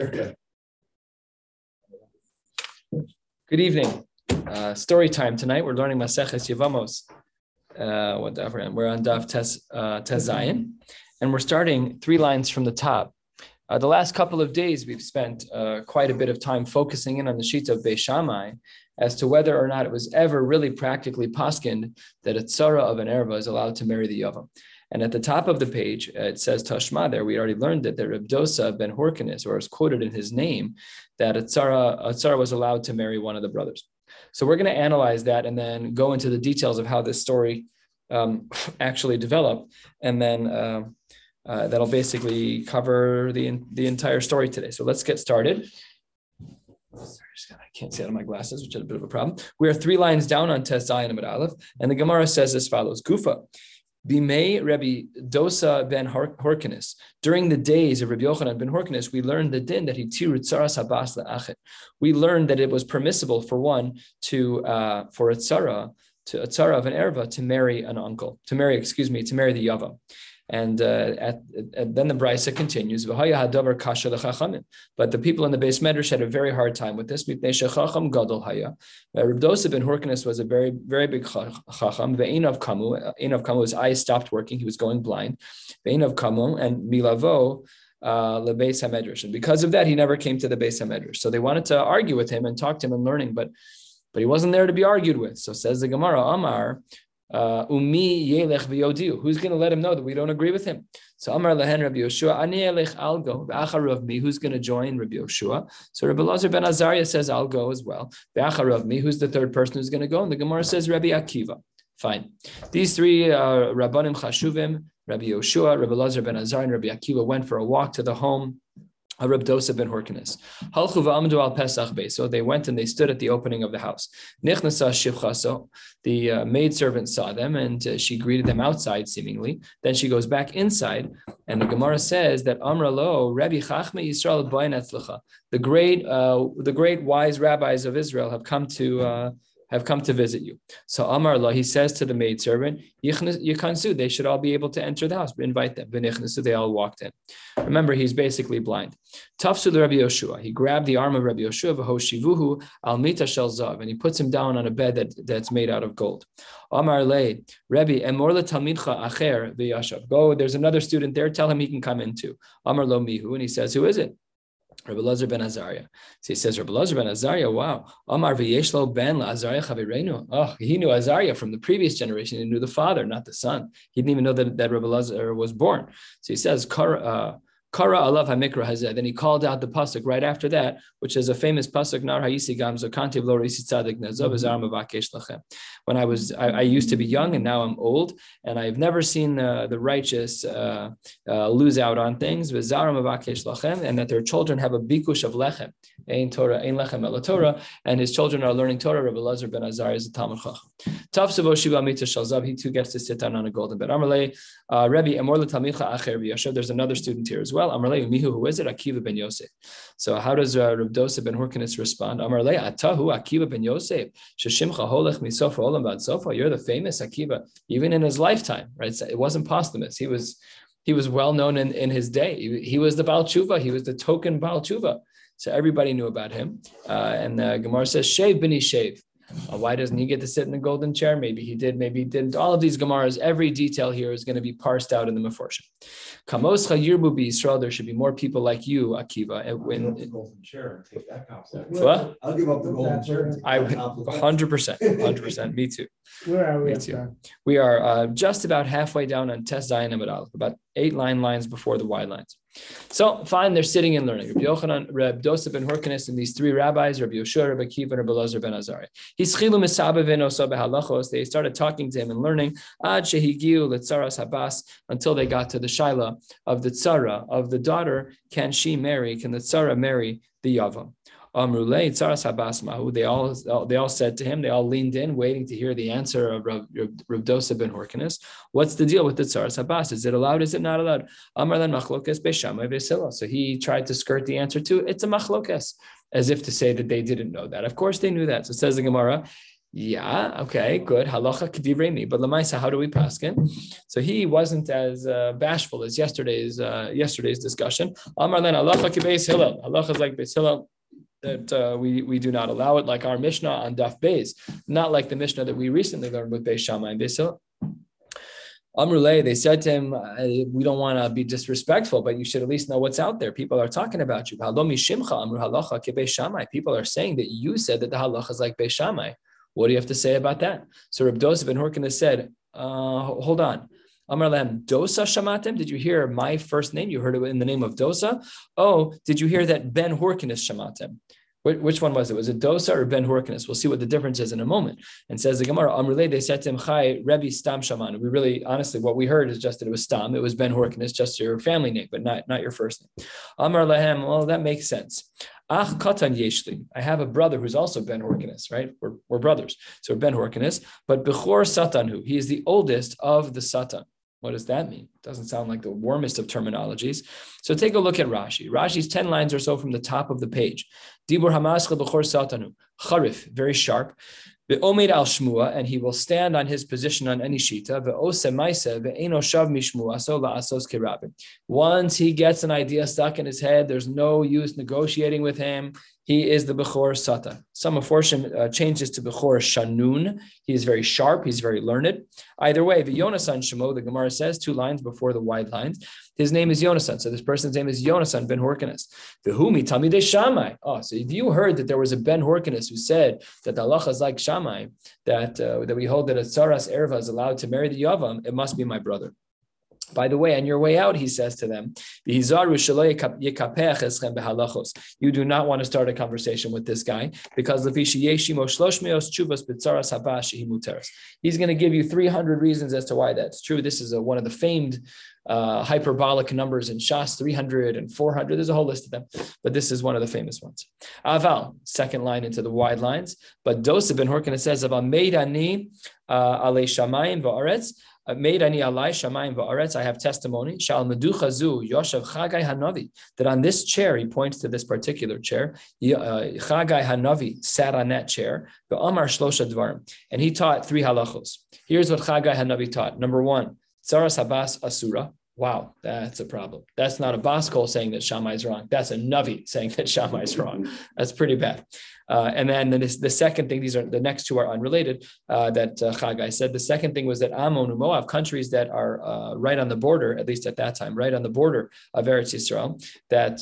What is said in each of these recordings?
Good evening. Story time tonight. We're learning Maseches Yevamos. We're on Daf Tezayin, and we're starting three lines from the top. The last couple of days, we've spent quite a bit of time focusing in on the sheet of Beishamai as to whether or not it was ever really practically poskened that a Atsara of an erva is allowed to marry the Yavam. And at the top of the page, it says Tashma there. We already learned that Rabbi Dosa ben Horkinas, or is quoted in his name, that Atsara was allowed to marry one of the brothers. So we're going to analyze that and then go into the details of how this story actually developed. And then that'll basically cover the entire story today. So let's get started. I can't see out of my glasses, which is a bit of a problem. We are three lines down on Tes Zayin Amud Aleph, and the Gemara says as follows. Gufa. Bimei Rabbi Dosa ben Horkinus. During the days of Rabbi Yochanan Ben Horkinus, we learned the din that he tirut tzaras habas le'achet. We learned that it was permissible for one to for a tzara of an erva to marry an uncle, to marry the Yavam. And then the Brisa continues. But the people in the Beis Medrash had a very hard time with this. Rabbi Dosa ben Horkinus was a very, very big chacham. Ve'inav kamu, his eyes stopped working. He was going blind. Ve'inav kamu and milavo lebeis hamedrash. And because of that, he never came to the Beis Medrash. So they wanted to argue with him and talk to him and learning, but he wasn't there to be argued with. So says the Gemara, Amar. Umi yelech v'yodiu. Who's going to let him know that we don't agree with him? So Amar lehen Rabbi Yoshua, ani yelech algo v'acharav mi. Who's going to join Rabbi Yoshua? So Rabbi Elazar ben Azariah says algo as well. V'acharav mi. Who's the third person who's going to go? And the Gemara says Rabbi Akiva. Fine. These three Rabbanim Chashuvim, Rabbi Yoshua, Rabbi Elazar ben Azariah, and Rabbi Akiva went for a walk to the home of Rabbi Dosa ben Horkinus. Halchu v'amdu al Pesach Beis. So they went and they stood at the opening of the house. Nichnasa shivchaso. The maidservant saw them and she greeted them outside, seemingly. Then she goes back inside, and the Gemara says that Amra lo Rabbi Chachmei Yisrael b'ayin atzlicha. The great wise rabbis of Israel have come to visit you. So Amar lo, he says to the maidservant, Yikansu, they should all be able to enter the house, invite them. V'nichnasu, they all walked in. Remember, he's basically blind. Tafsu Rabbi Yoshua, he grabbed the arm of Rabbi Yoshua, v'hoshivuhu al mita shel zav, and he puts him down on a bed that's made out of gold. Amar le, Rabbi, emor le talmidcha acher v'yashav. Go, there's another student there, tell him he can come in too. Amar lo mihu, and he says, who is it? Rabbi Elazar ben Azariah. So he says, Rabbi Elazar ben Azariah, wow. Amar v'yeshlo ben la'Azariah chavireinu. Oh, he knew Azariah from the previous generation. He knew the father, not the son. He didn't even know that Rabbi Elazar was born. So he says, Kara alav hamikra hazeh. Then he called out the pasuk right after that, which is a famous pasuk. Nar ha'isi gamzo kantiv lo risi tzadik nezov azar mavakesh lachem. When I used to be young, and now I'm old, and I've never seen the righteous lose out on things. V'zar mavakesh lachem, and that their children have a bikush of lechem. Ein Torah, ein lechem el Torah, and his children are learning Torah. Rabbi Elazar ben Azariah is a Talmud Chacham. Tafsavo shiva mita shalzav. He too gets to sit down on a golden bed. Amalei, Rebbe emor letalmicha acher b'yashav. There's another student here as well. Amar le, mihu, who is it? Akiva ben Yosef. So how does Rabbi Dosa ben Horkinus respond? Amar le, atahu Akiva ben Yosef. Sheshimcha holech misofa olam bad sofa. You're the famous Akiva, even in his lifetime, right? So it wasn't posthumous. He was well known in his day. He was the Baal Tshuva. He was the token Baal Tshuva. So everybody knew about him. And the Gemara says, Shev bini Shev. Why doesn't he get to sit in the golden chair? Maybe he did, maybe he didn't. All of these Gemaras, every detail here is going to be parsed out in the Meforshim. Kamoscha Yirbu B'Yisrael, there should be more people like you, Akiva. I'll give up the golden chair. I would, 100%. Me too. Where are we? Me too. We are just about halfway down on Tes Zayin Amud Aleph, about 8 lines before the wide lines. So fine, they're sitting and learning. Rabbi Yochanan, Rabbi Dosa ben Horkinus, and these three rabbis, Rabbi Yoshua, Rabbi Akiva, and Rabbi Elazar ben Azariah. They started talking to him and learning until they got to the shaila of the tzara, of the daughter. Can the tzara marry the Yavam? They all said to him, they all leaned in, waiting to hear the answer of Rabbi Dosa ben Horkinus. What's the deal with the Tzaras Habas? Is it allowed? Is it not allowed? So he tried to skirt the answer to, it's a machlokes, as if to say that they didn't know that. Of course they knew that. So says the Gemara, Yeah, okay, good. Halacha k'divrei, but lemaisa, how do we paskin? So he wasn't as bashful as yesterday's discussion. Amar len halacha k'beis Hillel. Halacha is like Beis Hillel, that we do not allow it, like our Mishnah on Daf Beis, not like the Mishnah that we recently learned with Beishamai and Beis Hillel. Amrulay, they said to him, we don't want to be disrespectful, but you should at least know what's out there. People are talking about you. People are saying that you said that the halacha is like Beis Shammai. What do you have to say about that? So Rabbi Dosa ben Horkinas said, hold on. Amar Lahem, Dosa Shamatim? Did you hear my first name? You heard it in the name of Dosa? Oh, did you hear that Ben Horkinus Shamatim? Which one was it? Was it Dosa or Ben Horkinus? We'll see what the difference is in a moment. And says the Gemara, Amrulay, they said to him, Chai, Rebbe Stam Shaman. We really, honestly, what we heard is just that it was Stam. It was Ben Horkinus, just your family name, but not your first name. Amar Lahem, well, that makes sense. Ach Katan Yeshli. I have a brother who's also Ben Horkinus, right? We're brothers. So Ben Horkinus, but Bechor Satanhu. He is the oldest of the Satan. What does that mean? Doesn't sound like the warmest of terminologies. So take a look at Rashi. Rashi's 10 lines or so from the top of the page. Dibur Hamascha b'chor satanu. Charif, very sharp. Ve'omed al shmua, and he will stand on his position on any shita. Ve'ose maise ve'eno shav mishmua so la'asos kirabim. Once he gets an idea stuck in his head, there's no use negotiating with him. He is the Bechor Satan. Some aforementioned changes to Bechor Shanun. He is very sharp. He's very learned. Either way, the Yonasan Shemo, the Gemara says, two lines before the wide lines. His name is Yonasan. So this person's name is Yonasan ben Horkinus. Vehumi Tamidei Shammai. Oh, so if you heard that there was a Ben Horkinus who said that the halacha is like Shammai, that we hold that a Tsaras Erva is allowed to marry the Yavam, it must be my brother. By the way, on your way out, he says to them, you do not want to start a conversation with this guy because he's going to give you 300 reasons as to why that's true. This is one of the famed hyperbolic numbers in Shas, 300 and 400. There's a whole list of them, but this is one of the famous ones. Aval, second line into the wide lines. But Dosa ben Horkinas says, I have testimony that on this chair, he points to this particular chair, Chagai Hanavi sat on that chair, and he taught three halachos. Here's what Chagai Hanavi taught. Number one, Tsaras Habas Asura. Wow, that's a problem. That's not a Baskol saying that Shammai is wrong. That's a Navi saying that Shammai is wrong. That's pretty bad. And then the second thing, these are the next two are unrelated, that Chagai said. The second thing was that Amon and Moav, countries that are right on the border, at least at that time, right on the border of Eretz Yisrael, that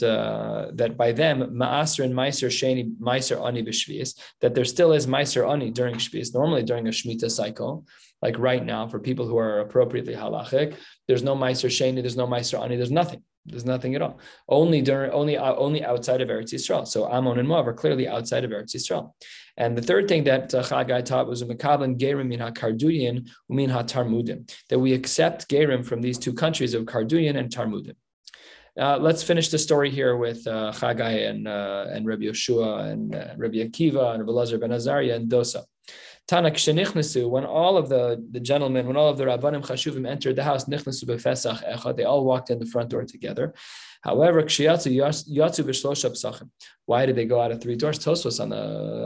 by them, Ma'aser and Meiser Sheni, Meiser Ani B'Shvi'is, that there still is Meiser Ani during Shvi'is, normally during a Shemitah cycle. Like right now, for people who are appropriately halachic, there's no Meiser Sheni, there's no Meiser Ani, there's nothing. There's nothing at all. Only outside of Eretz Yisrael. So Ammon and Moav are clearly outside of Eretz Yisrael. And the third thing that Chagai taught was Mekablan Gerim min ha-Karduyan umin ha-Tarmudim, that we accept Gerim from these two countries of Karduyan and Tarmudim. Let's finish the story here with Chagai and Rabbi Yoshua and Rabbi Akiva and Rabbi Elazar ben Azariah and Dosa. Tanak shenichnesu, when all of the gentlemen, when all of the rabbanim chashuvim entered the house, nichnesu befesach echad, they all walked in the front door together. However, kshiyatsu yatsu b'shlosha psachim. Why did they go out of three doors? Tosfos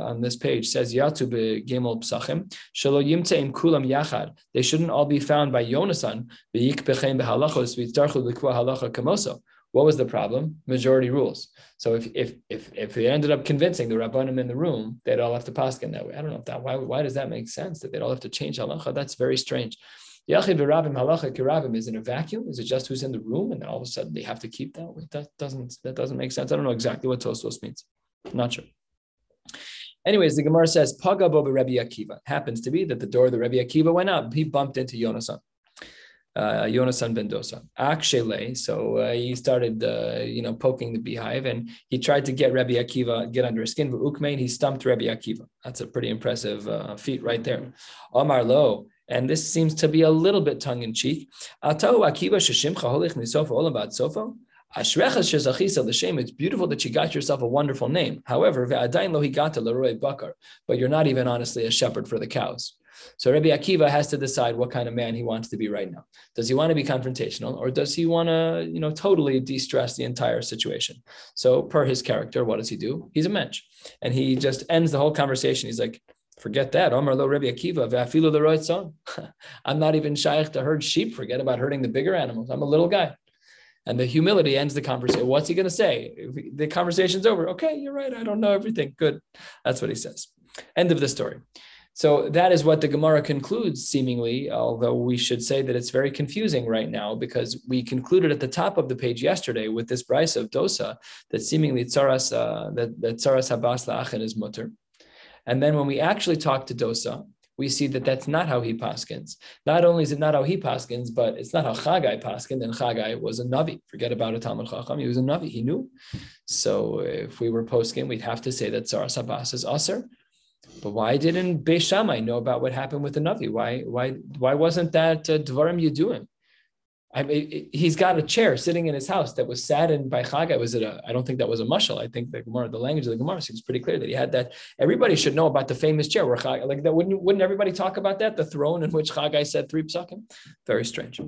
on this page says yatsu b'gimel psachim shelo yimtzeim kulam yachad. They shouldn't all be found by Yonasan b'yikbechem b'halachos v'yitarchu l'kua halacha kamoso. What was the problem? Majority rules. So if they ended up convincing the rabbanim in the room, they'd all have to paskin that way. I don't know if that why does that make sense that they'd all have to change halacha? That's very strange. Yachid v'rabim halacha kirabim is in a vacuum. Is it just who's in the room, and then all of a sudden they have to keep that way? That doesn't make sense. I don't know exactly what Tosfos means. I'm not sure. Anyways, the Gemara says pagabo b'Rebbi Akiva. Happens to be that the door of the Rabbi Akiva went up. He bumped into Yonasan. Yonasan ben Dosa. Akshele, so he started, poking the beehive, and he tried to get under his skin. But Ukmein, he stumped Rabbi Akiva. That's a pretty impressive feat right there. Amar lo, and this seems to be a little bit tongue in cheek. Atahu Akiva sheshimcha holich misofa olam ba'ad sofa. It's beautiful that you got yourself a wonderful name. However, ve'adayin lo higata leroy bakar, but you're not even honestly a shepherd for the cows. So Rabbi Akiva has to decide what kind of man he wants to be right now. Does he want to be confrontational, or does he want to, totally de-stress the entire situation? So per his character, what does he do? He's a mensch, and he just ends the whole conversation. He's like, Forget that. Omar lo Rabbi Akiva, ve'afilu l'roitzon. I'm not even shaykh to herd sheep. Forget about herding the bigger animals. I'm a little guy. And the humility ends the conversation. What's he going to say? The conversation's over. Okay, you're right. I don't know everything. Good. That's what he says. End of the story. So that is what the Gemara concludes, seemingly, although we should say that it's very confusing right now, because we concluded at the top of the page yesterday with this brisa of Dosa that seemingly tzaras, that tzaras habas la'achen is mutter. And then when we actually talk to Dosa, we see that that's not how he paskins. Not only is it not how he paskins, but it's not how Chagai paskins, and Chagai was a Navi. Forget about a Talmud Chacham, he was a Navi, he knew. So if we were poskin, we'd have to say that tzaras habas is aser. But why didn't Beishamai know about what happened with the Navi? Why wasn't that Dvarim Yeduim? I mean, he's got a chair sitting in his house that was saddened by Chagai. I don't think that was a mashal. I think the language of the Gemara seems pretty clear that he had that. Everybody should know about the famous chair where Chagai, like that. Wouldn't everybody talk about that? The throne in which Chagai said 3 psakim? Very strange.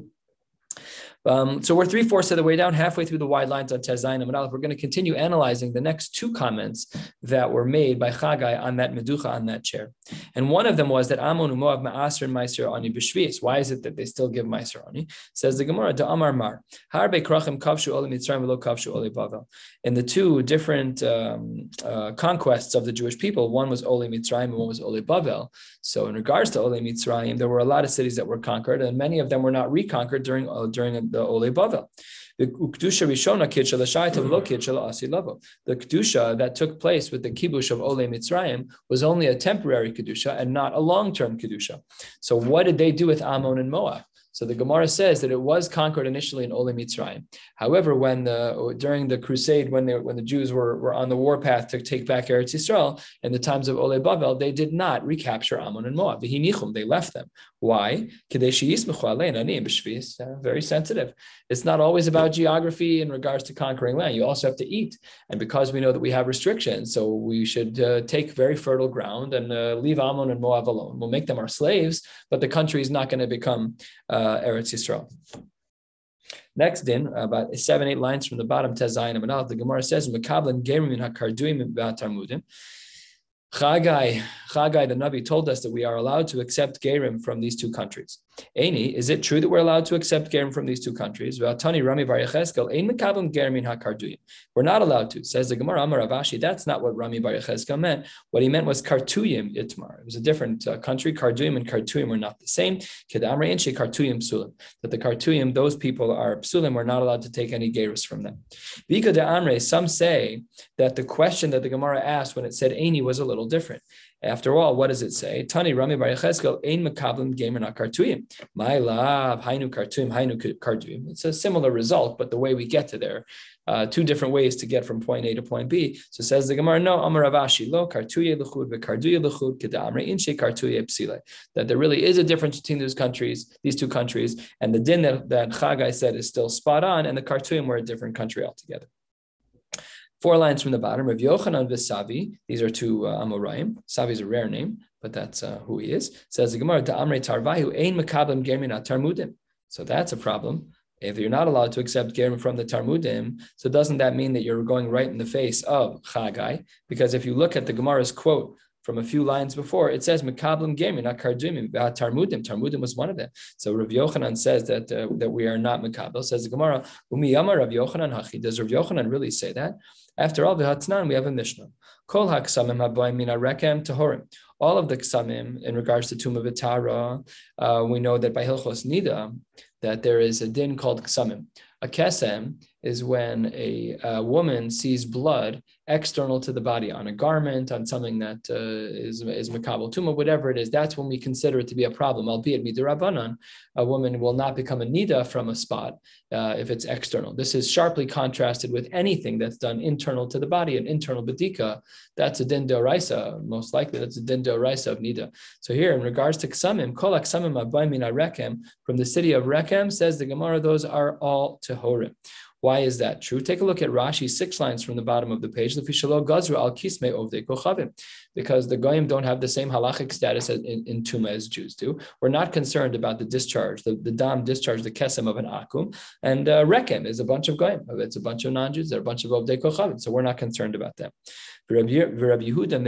So we're 3/4 of the way down, halfway through the wide lines on Tezayin and Aleph. We're going to continue analyzing the next 2 comments that were made by Chagai on that meducha, on that chair. And one of them was that Amon and Moav ma'aser and ma'aser ani b'shvi'is. Why is it that they still give ma'aser ani? Says the Gemara, da'amar mar. Harbe krachim kavshu ole mitzrayim v'lo kavshu ole bavel. In the 2 different conquests of the Jewish people, one was ole mitzrayim and one was ole bavel. So in regards to ole mitzrayim, there were a lot of cities that were conquered, and many of them were not reconquered during the Ole Bavel. The Kedusha that took place with the Kibush of Ole Mitzrayim was only a temporary Kedusha and not a long-term Kedusha. So what did they do with Ammon and Moab? So the Gemara says that it was conquered initially in Ole Mitzrayim. However, during the crusade, when the Jews were on the warpath to take back Eretz Yisrael, in the times of Ole Bavel, they did not recapture Ammon and Moab. They left them. Why? Very sensitive. It's not always about geography in regards to conquering land. You also have to eat. And because we know that we have restrictions, so we should take very fertile ground and leave Ammon and Moab alone. We'll make them our slaves, but the country is not going to become Eretz Yisrael. Next din, about 7-8 lines from the bottom, Tezayin and Aleph, the Gemara says, "Mekablan gerim min haKarduim v'atarmudim." Chagai the Navi told us that we are allowed to accept gerim from these 2 countries. Eini, is it true that we're allowed to accept gerim from these 2 countries? V'atani Rami bar Yecheskel ein mekablan gerim min haKarduim. We're not allowed to. Says the Gemara, Amar Rav Ashi, that's not what Rami bar Yecheskel meant. What he meant was Karduyan itmar. It was a different country. Karduyan and Karduyan were not the same. Kedamrei inshi Karduyan psulim. That the Karduyan, those people are psulim. We're not allowed to take any geris from them. Vika de Amre. Some say that the question that the Gemara asked when it said Eini was a little different. After all, what does it say? Tani Rami bar Yecheskel ein mekablim gerim na kartuim. My love, hainu kartuim, hainu kartuim. It's a similar result, but the way we get to there, 2 different ways to get from point A to point B. So says the Gemara, no, Amar Rav Ashi, lo kartuye l'chud v'karduye l'chud kedamrei inshi kartuye psile. That there really is a difference between these 2 countries, and the din that Chagai said is still spot on, and the kartuim were a different country altogether. 4 lines from the bottom, Rabbi Yochanan Savi. These are 2 Amoraim. Savi is a rare name, but that's who he is. Says the Gemara, Ta'amre Tarvahu, Ein Mekablim Gerim at Tarmudim. So that's a problem. If you're not allowed to accept Gerim from the Tarmudim, so doesn't that mean that you're going right in the face of Chagai? Because if you look at the Gemara's quote from a few lines before, it says Mekablim Gerim at Karduim, Tarmudim. Tarmudim was one of them. So Rabbi Yochanan says that we are not Mekabel. Says the Gemara, Umiyama Rabbi Yochanan Hachi. Does Rabbi Yochanan really say that? After all, we have a Mishnah. All of the ksamim in regards to Tumah V'Tara, we know that by Hilchos Nida, that there is a din called ksamim. A kesem is when a woman sees blood external to the body, on a garment, on something that is makabel tumah, whatever it is. That's when we consider it to be a problem. Albeit midirabanan, a woman will not become a nida from a spot if it's external. This is sharply contrasted with anything that's done internal to the body, an internal bedika. That's a din d'oraisa, most likely. That's a din d'oraisa of nida. So here, in regards to ksamim, kol ksamim abayim mina Rekem, from the city of Rekem, says the Gemara, those are all tehorim. Why is that true? Take a look at Rashi, 6 lines from the bottom of the page. Because the Goyim don't have the same halachic status in Tuma as Jews do. We're not concerned about the discharge, the dam discharge, the kesem of an akum. And Rekem is a bunch of Goyim. It's a bunch of non-Jews. They're a bunch of Ovdei Kochavim. So we're not concerned about them. Rabbi Yehuda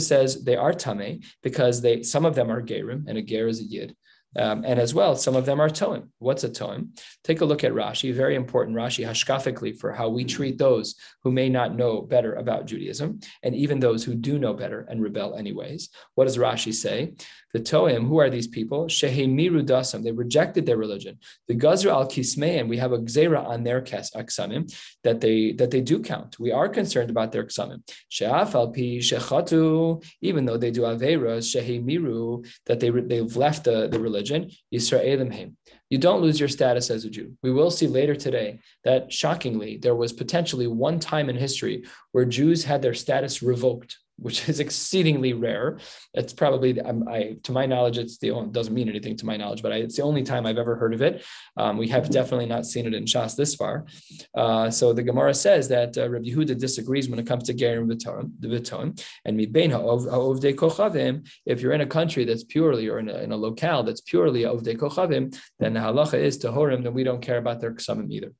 says they are Tameh because some of them are Gerim, and a Ger is a Yid. And as well, some of them are toim. What's a toim? Take a look at Rashi, very important Rashi, hashkafically, for how we treat those who may not know better about Judaism, and even those who do know better and rebel anyways. What does Rashi say? The toim, who are these people? Shehemiru dasam, they rejected their religion. The gazra al kismeim, we have a gzeira on their aksamim that they do count. We are concerned about their aksamim. Sheaf al pi shechatu, even though they do averas, shehemiru, that they've left the religion. You don't lose your status as a Jew. We will see later today that, shockingly, there was potentially one time in history where Jews had their status revoked, which is exceedingly rare. It's probably, to my knowledge, it doesn't mean anything to my knowledge, but it's the only time I've ever heard of it. We have definitely not seen it in Shas this far. So the Gemara says that Rabbi Yehuda disagrees when it comes to Gerim V'Toim, and Mibein Ha'Ovdei Kochavim, if you're in a country that's purely, or in a locale that's purely Ovdei Kochavim, then the halacha is Tahorim, then we don't care about their Ksamim either.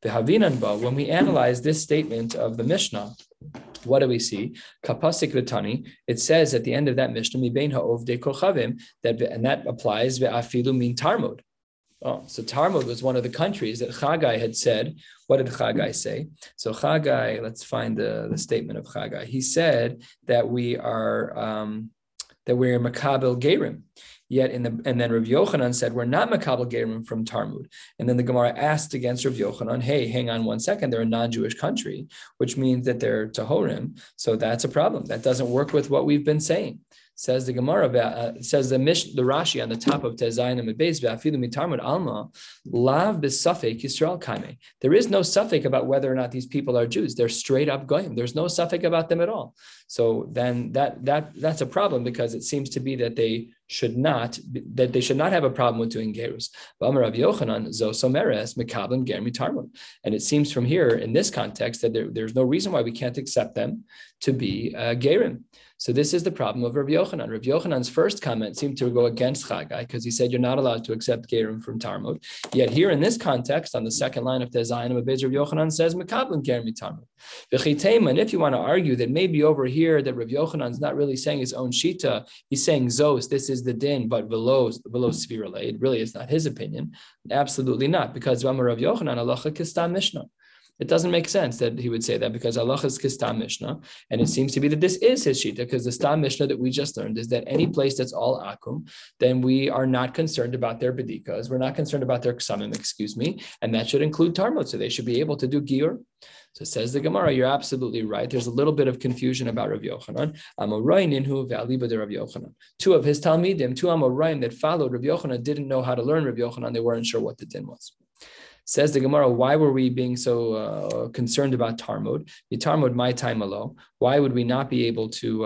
The Havinan Ba, when we analyze this statement of the Mishnah, what do we see? Kapasik v'tani. It says at the end of that Mishnah, mibein ha'ovdei kochavim, and that applies ve'afilu min Tarmud. Oh, so Tarmud was one of the countries that Chagai had said. What did Chagai say? So Chagai, let's find the statement of Chagai. He said that we're makabel gerim. Yet and then Rabbi Yochanan said, we're not Makabel Gerim from Tarmud. And then the Gemara asked against Rabbi Yochanan, hey, hang on one second, they're a non-Jewish country, which means that they're Tahorim. So that's a problem. That doesn't work with what we've been saying. Says the Gemara, the Rashi on the top of Tezayin and Beis, V'afilu mitarmud alma, lav b'safek Yisrael kaimei. There is no safek about whether or not these people are Jews. They're straight up goyim. There's no safek about them at all. So then that's a problem, because it seems to be that they should not have a problem with doing gerus. And it seems from here in this context that there's no reason why we can't accept them to be gerim. So this is the problem of Rabbi Yochanan. Rabbi Yochanan's first comment seemed to go against Chagai, because he said you're not allowed to accept Gerim from Tarmud. Yet here in this context, on the second line of Tezayin, Rabbi Yochanan says Mekablim Gerim Tarmud. And if you want to argue that maybe over here that Rabbi Yochanan's not really saying his own shita, he's saying Zos, this is the din, but below Svirale, it really is not his opinion. Absolutely not, because Rabbi Yochanan, Halacha Kistam Mishnah. It doesn't make sense that he would say that, because Allah is Kistam Mishnah, and it seems to be that this is his Shita, because the Stam Mishnah that we just learned is that any place that's all Akum, then we are not concerned about their Bedikas, we're not concerned about their Ksamim, and that should include Tarmud, so they should be able to do Gior. So says the Gemara, you're absolutely right. There's a little bit of confusion about Rav Yochanan. Amorayin inhu ve'aliba de Rav Yochanan. Two of his Talmidim, two Amoraim that followed Rav Yochanan, didn't know how to learn Rav Yochanan, they weren't sure what the din was. Says the Gemara, why were we being so concerned about Tarmud? The Tarmud, my time alo. Why would we not be able to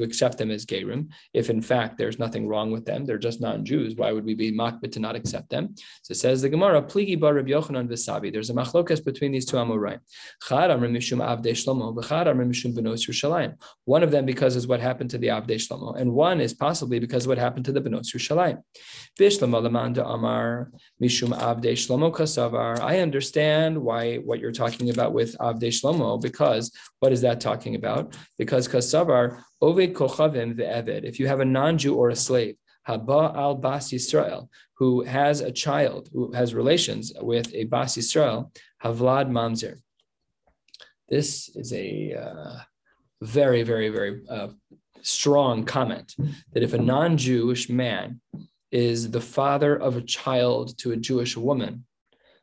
accept them as Gerim? If in fact there's nothing wrong with them, they're just non-Jews. Why would we be makbid to not accept them? So says the Gemara, pligi bar Rabbi Yochanan v'savi. There's a machlokas between these two Amoraim. Chad amr mishum avdei Shlomo, v'chad amr mishum benos Yerushalayim. One of them because is what happened to the avdei Shlomo, and one is possibly because of what happened to the benos Yerushalayim. V'shlomo lamanda amar mishum avdei Shlomo kasav. I understand why what you're talking about with Avdei Shlomo, because what is that talking about? Because Kasavar, Oved Kochavim ve'Eved, if you have a non-Jew or a slave, Haba al Bas Yisrael, who has a child, who has relations with a Bas Yisrael, Havlad Mamzer. This is a very, very, very strong comment, that if a non-Jewish man is the father of a child to a Jewish woman,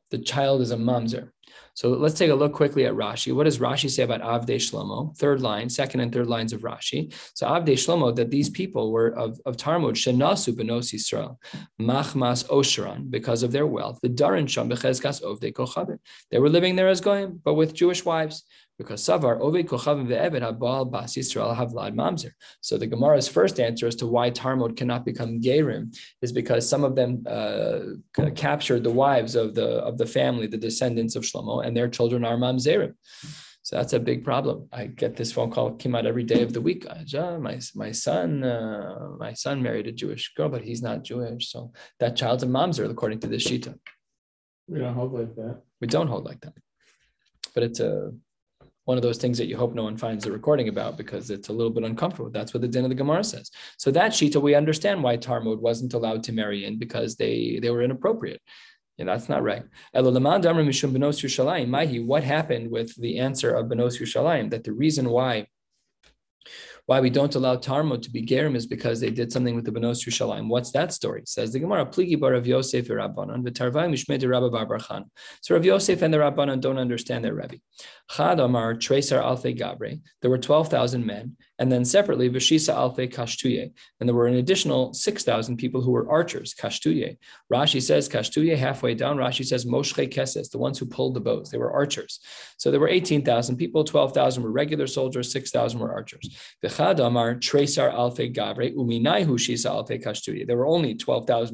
the child is a mamzer. So let's take a look quickly at Rashi. What does Rashi say about Avdei Shlomo? Third line, second and third lines of Rashi. So Avdei Shlomo, that these people were of Tarmud, shenasu benos Yisrael, machmas osheran, because of their wealth, the darin sham bechezkas ovdei kochavim. They were living there as goyim, but with Jewish wives, Because Savar, Ove Kochav ve'Eved Habal Bas Yisrael Havlad Mamzer. So the Gemara's first answer as to why Tarmud cannot become Gerim is because some of them captured the wives of the family, the descendants of Shlomo, and their children are Mamzerim. So that's a big problem. I get this phone call, came out every day of the week. My son married a Jewish girl, but he's not Jewish. So that child's a mamzer, according to the Shita. We don't hold like that. We don't hold like that. But it's one of those things that you hope no one finds the recording about because it's a little bit uncomfortable. That's what the din of the Gemara says. So that Shita, we understand why Tarmud wasn't allowed to marry in because they were inappropriate. Yeah, that's not right. What happened with the answer of Benos Yerushalayim? That the reason why we don't allow Tarmud to be Gerim is because they did something with the Benos Yerushalayim. What's that story? Says the Gemara, Pligi bar Rav Yosef v'Rabbanan v'Tarvai mishmei de Rabba bar Barchan. So Rav Yosef and the Rabbanan don't understand their Rebbe. Chad Amar Tresar Alfei Gabre. There were 12,000 men, and then separately Veshisa Alfei Kashtuye, and there were an additional 6,000 people who were archers Kashtuye. Rashi says Kashtuye halfway down. Rashi says Moshchei Keses, the ones who pulled the bows. They were archers. So there were 18,000 people. 12,000 were regular soldiers. 6,000 were archers. There were only 12,000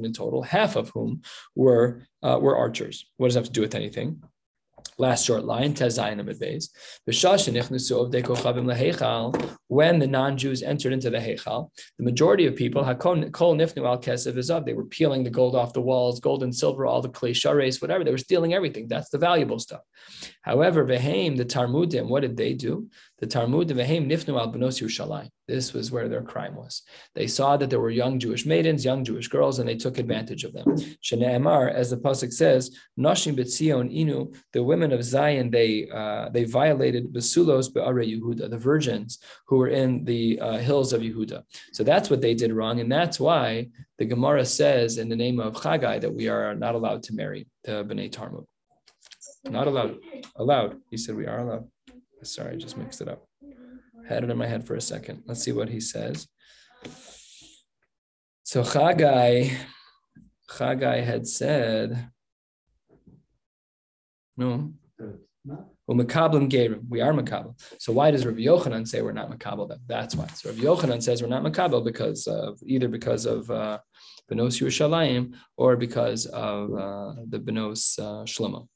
in total, half of whom were archers. What does that have to do with anything? Last short line, Tezayin Amid Beis. When the non-Jews entered into the Heichal, the majority of people, they were peeling the gold off the walls, gold and silver, all the clay shares, whatever. They were stealing everything. That's the valuable stuff. However, Veheim, the Tarmudim, what did they do? The Tarmud Veheim Nifnu al Benos Yerushalayim. This was where their crime was. They saw that there were young Jewish maidens, young Jewish girls, and they took advantage of them. Shne'emar, as the pasuk says, Nashim b'Tzion inu, the women of Zion, they violated Basulos be'arei Yehuda, the virgins who were in the hills of Yehuda. So that's what they did wrong, and that's why the Gemara says in the name of Chagai that we are not allowed to marry the B'nai Tarmud. Not allowed. Allowed. He said we are allowed. Sorry, I just mixed it up. Had it in my head for a second. Let's see what he says. So Chagai had said, no. We are makabel. So why does Rabbi Yochanan say we're not makabel then? That's why. So Rabbi Yochanan says we're not makabel because of Benos Yerushalayim or because of the Benos Shlomo.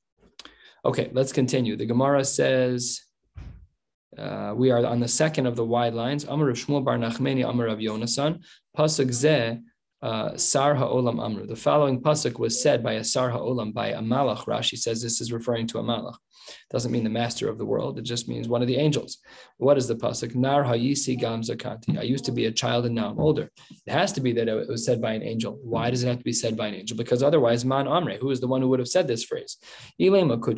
Okay, let's continue. The Gemara says, we are on the second of the wide lines. Amar Rav Shmuel bar Nachmeni, Amar Rav Yonasan, pasuk ze sar haolam amru. The following pasuk was said by a sar haolam, by a malach. Rashi says this is referring to a malach. Doesn't mean the master of the world. It just means one of the angels. What is the pasuk? Nar hayisi gam zakanti. I used to be a child and now I'm older. It has to be that it was said by an angel. Why does it have to be said by an angel? Because otherwise, man amre, who is the one who would have said this phrase? If you want to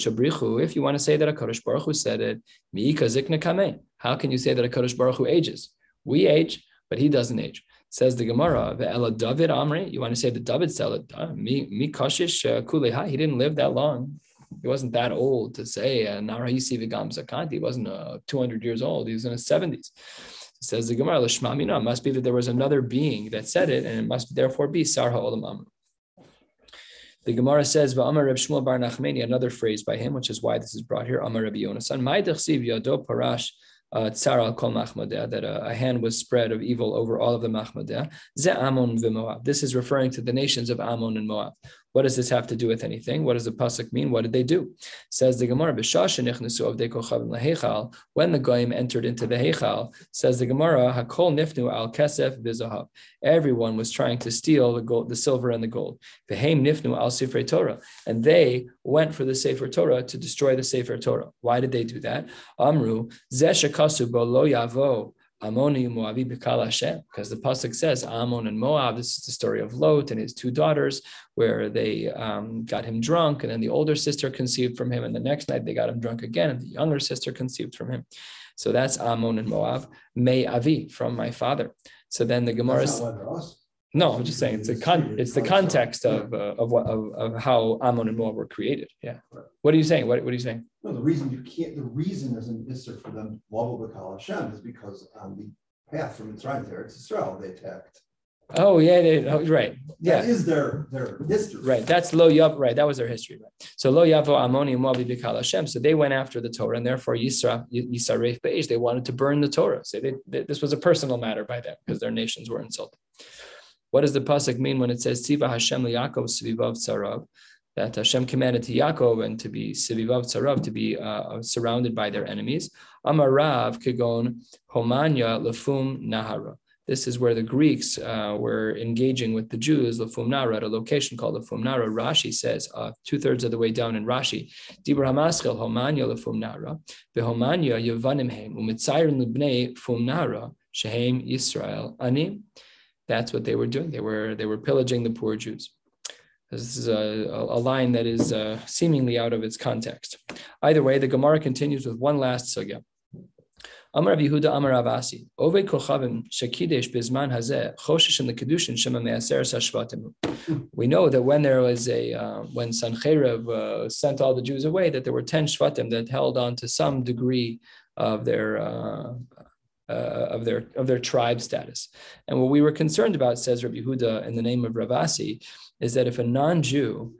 say that a Kodesh Baruch Hu said it, miika zikna kameh. How can you say that a Kodesh Baruch Hu ages? We age, but he doesn't age. Says the Gemara, ve'ela David amre. You want to say that David said it? Mi kashish kuleha. He didn't live that long. He wasn't that old to say Narayisi Vigam Zakanti. He wasn't 200 years old. He was in his 70s. It says the Gemara, L'shma mina. It must be that there was another being that said it, and it must therefore be Sar HaOlam Amru. The Gemara says, Va'amar Reb Shmuel bar Nachmeni, another phrase by him, which is why this is brought here. Amar Rabbi Yonasan, Ma'idachsiv Yado Parash. That a hand was spread of evil over all of the Machmadeh. Ze Amon v'Moav. This is referring to the nations of Amon and Moav. What does this have to do with anything? What does the pasuk mean? What did they do? Says the Gemara, when the goyim entered into the heichal, says the Gemara, hakol nifnu al kesef v'zahav. Everyone was trying to steal the gold, the silver, and the gold. V'heim nifnu al sifrei Torah, and they went for the Sefer Torah to destroy the Sefer Torah. Why did they do that? Amru zeshakal. Because the pasuk says Amon and Moav, this is the story of Lot and his two daughters, where they got him drunk, and then the older sister conceived from him, and the next night they got him drunk again, and the younger sister conceived from him. So that's Amon and Moav, Mei Avi, from my father. So then the Gemara is... No, I'm just saying it's the context of how Ammon and Moab were created. Yeah. Right. What are you saying? What are you saying? No, the reason there's an issue for them, Moab B'Kal Hashem, is because on the path from Mitzrayim to Eretz Yisrael, they attacked Oh, yeah, right. Yeah. That is their history. Right. That's Lo Yav. Right. That was their history. Right. So Lo Yavo Amoni Moavi Bikal Hashem. So they went after the Torah, and therefore Yisaref Beish, they wanted to burn the Torah. So this was a personal matter by them because their nations were insulted. What does the pasuk mean when it says Tziva Hashem Liakov Sivivav Tsarav? That Hashem commanded to Yaakov and to be Sivivav Tsarav, to be surrounded by their enemies. Amarav Kigon Homanya Lafum Nahara. This is where the Greeks were engaging with the Jews, Lafum Nara, at a location called Lafum Nara. Rashi says, two-thirds of the way down in Rashi, Dibra Hamaschel Homanya Lafum Nara, Behomanya Yavanim Heim, Umitzairn Libnei Fum Nara, Shehem Yisrael Anim. That's what they were doing. They were pillaging the poor Jews. This is a line that is seemingly out of its context. Either way, the Gemara continues with one last sugya. Amar Yehuda Amar Avasi Ovei Kochavim Shekidesh Bizman Hazeh Choshesh the Kedushin Shema Me'aseres Shvatim. We know that when there was when Sancheirev sent all the Jews away, that there were 10 Shvatim that held on to some degree of their tribe status. And what we were concerned about, says Rabbi Yehuda in the name of Rav Asi, is that if a non-Jew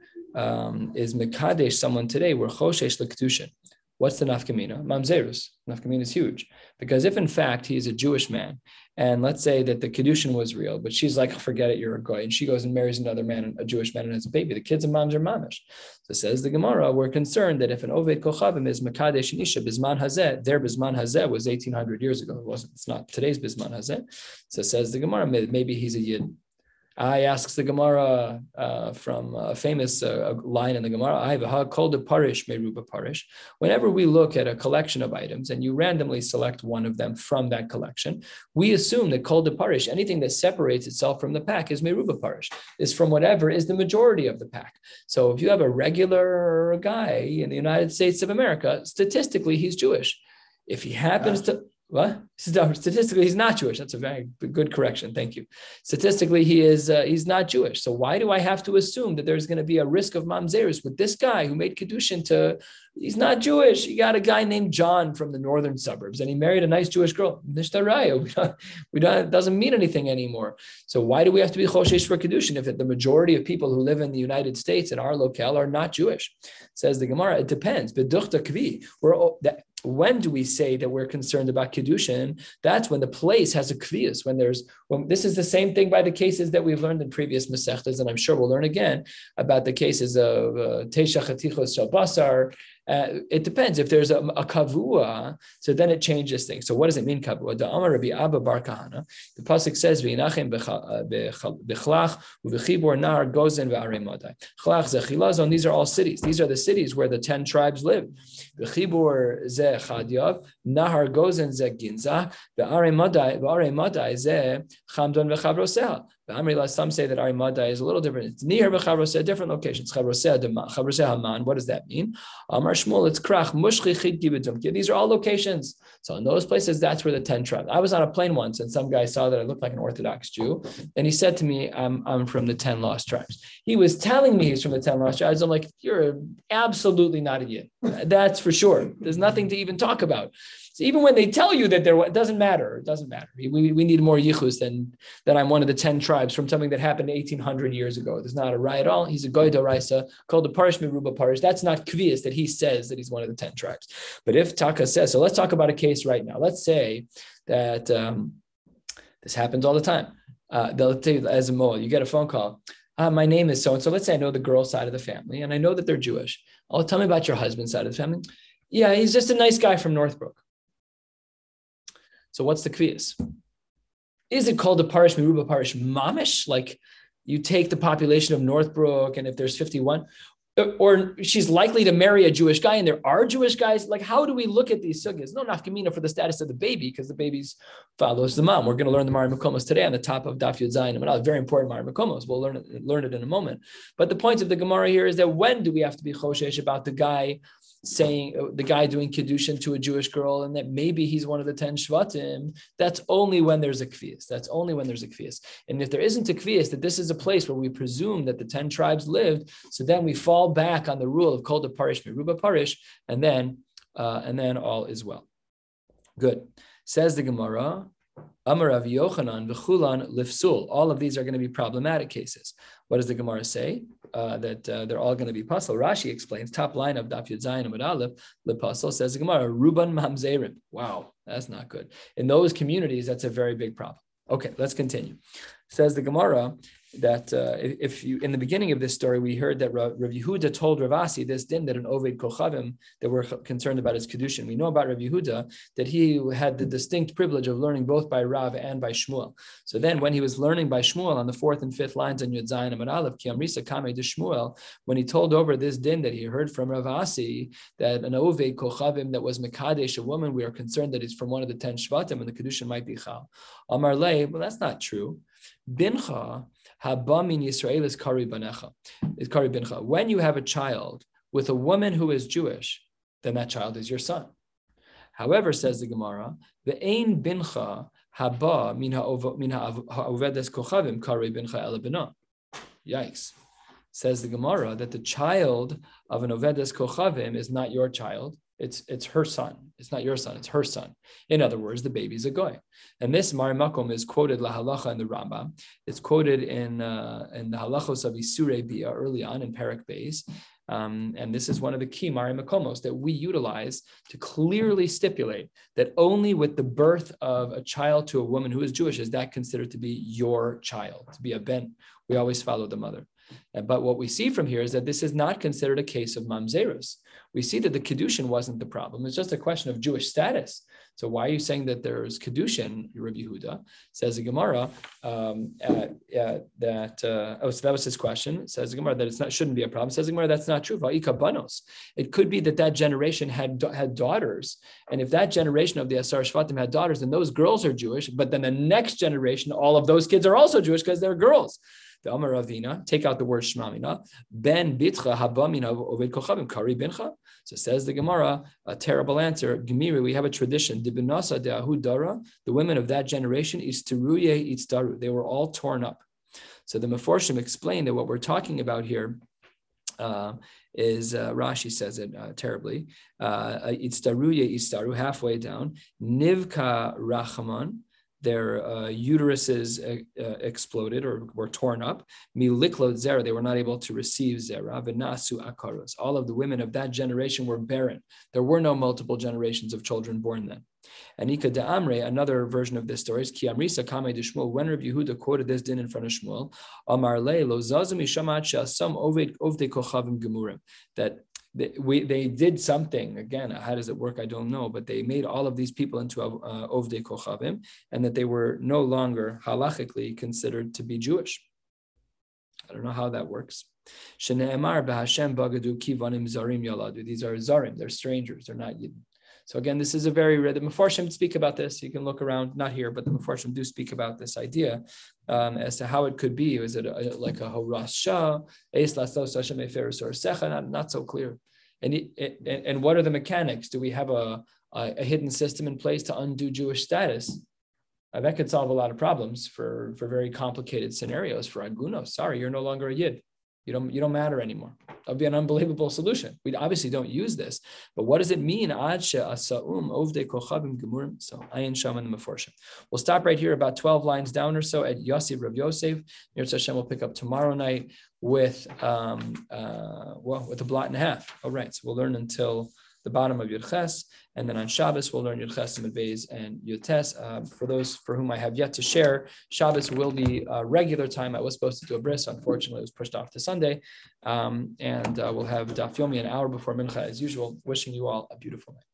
is mekadesh someone today, we're choshesh the Kedushin. What's the nafkamina? Mamzerus. Nafkamina is huge. Because if in fact he is a Jewish man, and let's say that the Kedushin was real, but she's like, forget it, you're a goy, and she goes and marries another man, a Jewish man, and has a baby, the kids and moms are mamish. So says the Gemara, we're concerned that if an Oved Kochavim is Makadesh Nisha Bizman Hazeh, their Bizman Hazeh was 1,800 years ago. It's not today's Bizman Hazeh. So says the Gemara, maybe he's a Yid. I asks the Gemara from a famous line in the Gemara, I have a called the parish, meruba parish. Whenever we look at a collection of items and you randomly select one of them from that collection, we assume that called the parish, anything that separates itself from the pack is meruba parish, is from whatever is the majority of the pack. So if you have a regular guy in the United States of America, statistically, he's Jewish. If he happens to... What? Statistically, he's not Jewish. That's a very good correction. Thank you. Statistically, he's not Jewish. So why do I have to assume that there's going to be a risk of mamzerus with this guy who made Kedushin to, he's not Jewish. He got a guy named John from the northern suburbs, and he married a nice Jewish girl. Nishtaraya. It doesn't mean anything anymore. So why do we have to be choshesh for Kedushin if the majority of people who live in the United States in our locale are not Jewish? Says the Gemara, it depends. Beduchta kvi. When do we say that we're concerned about Kedushin? That's when the place has a kvius, when this is the same thing by the cases that we've learned in previous Masechtas, and I'm sure we'll learn again about the cases of Teisha Chatichos Shel Basar. It depends. If there's a kavua, so then it changes things. So what does it mean, kavua? Da'amar Rabbi Abba Bar Kahana. The pasuk says, "V'inachem b'chlach u'v'chibor nar gozen v'aremadai." Chlach ze chilazon. These are all cities. These are the cities where the 10 tribes live. V'chibor ze chadyav, nahar gozen ze ginza, v'aremadai ze chamdon v'chavroseh. Some say that Arimadai is a little different. It's near B'chavroseh, different locations. Chavroseh Haman. What does that mean? Amar Shmuel, it's Krach, Mushchi, Chid, Gibedumki. These are all locations. So in those places, that's where the 10 tribes. I was on a plane once, and some guy saw that I looked like an Orthodox Jew, and he said to me, "I'm from the 10 lost tribes." He was telling me he's from the 10 lost tribes. I'm like, "You're absolutely not a Yid. That's for sure. There's nothing to even talk about." So even when they tell you that it doesn't matter. It doesn't matter. We need more yichus than I'm one of the 10 tribes from something that happened 1,800 years ago. There's not a rai at all. He's a goy d'oraisa called the parish meruba parish. That's not kvius that he says that he's one of the 10 tribes. But if Taka says, so let's talk about a case right now. Let's say that this happens all the time. They'll tell you, as a mole, you get a phone call. My name is so-and-so. Let's say I know the girl side of the family, and I know that they're Jewish. Oh, tell me about your husband's side of the family. Yeah, he's just a nice guy from Northbrook. So what's the kviyas? Is it called the parish meruba parish mamish? Like you take the population of Northbrook, and if there's 51, or she's likely to marry a Jewish guy, and there are Jewish guys. Like, how do we look at these sugyas? No nafkamina for the status of the baby, because the baby follows the mom. We're going to learn the Mari Makomos today on the top of Daf Tezayin, and a very important Mari Makomos. We'll learn it in a moment. But the point of the Gemara here is that when do we have to be choshesh about the guy saying, the guy doing Kedushin to a Jewish girl, and that maybe he's one of the 10 Shvatim? That's only when there's a Kvias. That's only when there's a Kvias. And if there isn't a Kvias, that this is a place where we presume that the 10 tribes lived, so then we fall back on the rule of Kol de Parish Meruba Parish, and then all is well. Good. Says the Gemara, Amar Rav Yochanan v'chulan lifsul. All of these are going to be problematic cases. What does the Gemara say? That they're all going to be puzzle. Rashi explains, top line of Daf Tezayin Amud Aleph, the puzzle says the Gemara, Ruban Mamzerim. Wow, that's not good. In those communities, that's a very big problem. Okay, let's continue. Says the Gemara that if you, in the beginning of this story, we heard that Rav Yehuda told Rav Asi this din that an Oved Kochavim that were concerned about his Kedushin. We know about Rav Yehuda that he had the distinct privilege of learning both by Rav and by Shmuel. So then when he was learning by Shmuel on the fourth and fifth lines on Yud Zayin Amud Aleph, Ki Amrisa Kamei de Shmuel, when he told over this din that he heard from Rav Asi that an Oved Kochavim that was Mekadesh, a woman, we are concerned that he's from one of the 10 Shvatim and the Kedushin might be Chal. Amar Lei, well, that's not true. Bincha haba min Yisrael is kari banecha. Is kari bincha. When you have a child with a woman who is Jewish, then that child is your son. However, says the Gemara, the ein bincha haba min ha'ovedes kochavim kari bincha elabina. Yikes. Says the Gemara that the child of an ovedes kochavim is not your child. It's her son. It's not your son. It's her son. In other words, the baby's a goy. And this Marimakom is quoted la halacha in the Rambam. It's quoted in the halachos of Isurei Bia early on in Perek Beis. And this is one of the key Marimakomos that we utilize to clearly stipulate that only with the birth of a child to a woman who is Jewish is that considered to be your child, to be a ben. We always follow the mother. But what we see from here is that this is not considered a case of mamzerus. We see that the kedushin wasn't the problem. It's just a question of Jewish status. So why are you saying that there's kedushin? Rabbi Yehuda says the Gemara so that was his question. Says the Gemara that it's not shouldn't be a problem. Says the Gemara that's not true. Va'ika banos. It could be that generation had daughters, and if that generation of the Asar Shvatim had daughters, then those girls are Jewish. But then the next generation, all of those kids are also Jewish because they're girls. The Amar Ravina, take out the word Shmamina, Ben Bitcha Habamina Oved Kochavim Kari Bincha. So says the Gemara, a terrible answer. Gemiri, we have a tradition. Dibinasa deahu dara. The women of that generation istiruye itstaru. They were all torn up. So the Meforshim explained that what we're talking about here is Rashi says it terribly. Itstaruye itstaru, halfway down. Nivka Rachaman. Their uteruses exploded or were torn up. Miliklot zera, they were not able to receive zera. V'nasu akaros. All of the women of that generation were barren. There were no multiple generations of children born then. And Ika de Amre, another version of this story is Ki Amrisa Kamei de Shmuel. When Rabbi Yehuda quoted this din in front of Shmuel, Amar le lo zazim yishamat she'asam ovdei kochavim gemurim. That they did something, again, how does it work? I don't know, but they made all of these people into Ovdei Kochavim and that they were no longer halachically considered to be Jewish. I don't know how that works. These are Zarim, they're strangers, they're not Yidden. So again, this is a very rare, the Meforshim speak about this. You can look around, not here, but the Meforshim do speak about this idea as to how it could be. Is it like a horasha, es lasos Hashem eferus or secha? Not so clear. And what are the mechanics? Do we have a hidden system in place to undo Jewish status? That could solve a lot of problems for very complicated scenarios for Agunos. Sorry, you're no longer a Yid. You don't matter anymore. That would be an unbelievable solution. We obviously don't use this, but what does it mean? So ayin sham and the Meforshim. We'll stop right here, about 12 lines down or so at Yosef Rav Yosef. Yirtzeh Hashem will pick up tomorrow night with a blot and a half. All right, so we'll learn until the bottom of Yud Ches, and then on Shabbos we'll learn Yud Ches and Beis and Yud Tes. For those for whom I have yet to share, Shabbos will be a regular time. I was supposed to do a bris, unfortunately it was pushed off to Sunday, and we'll have Daf Yomi an hour before Mincha as usual. Wishing you all a beautiful night.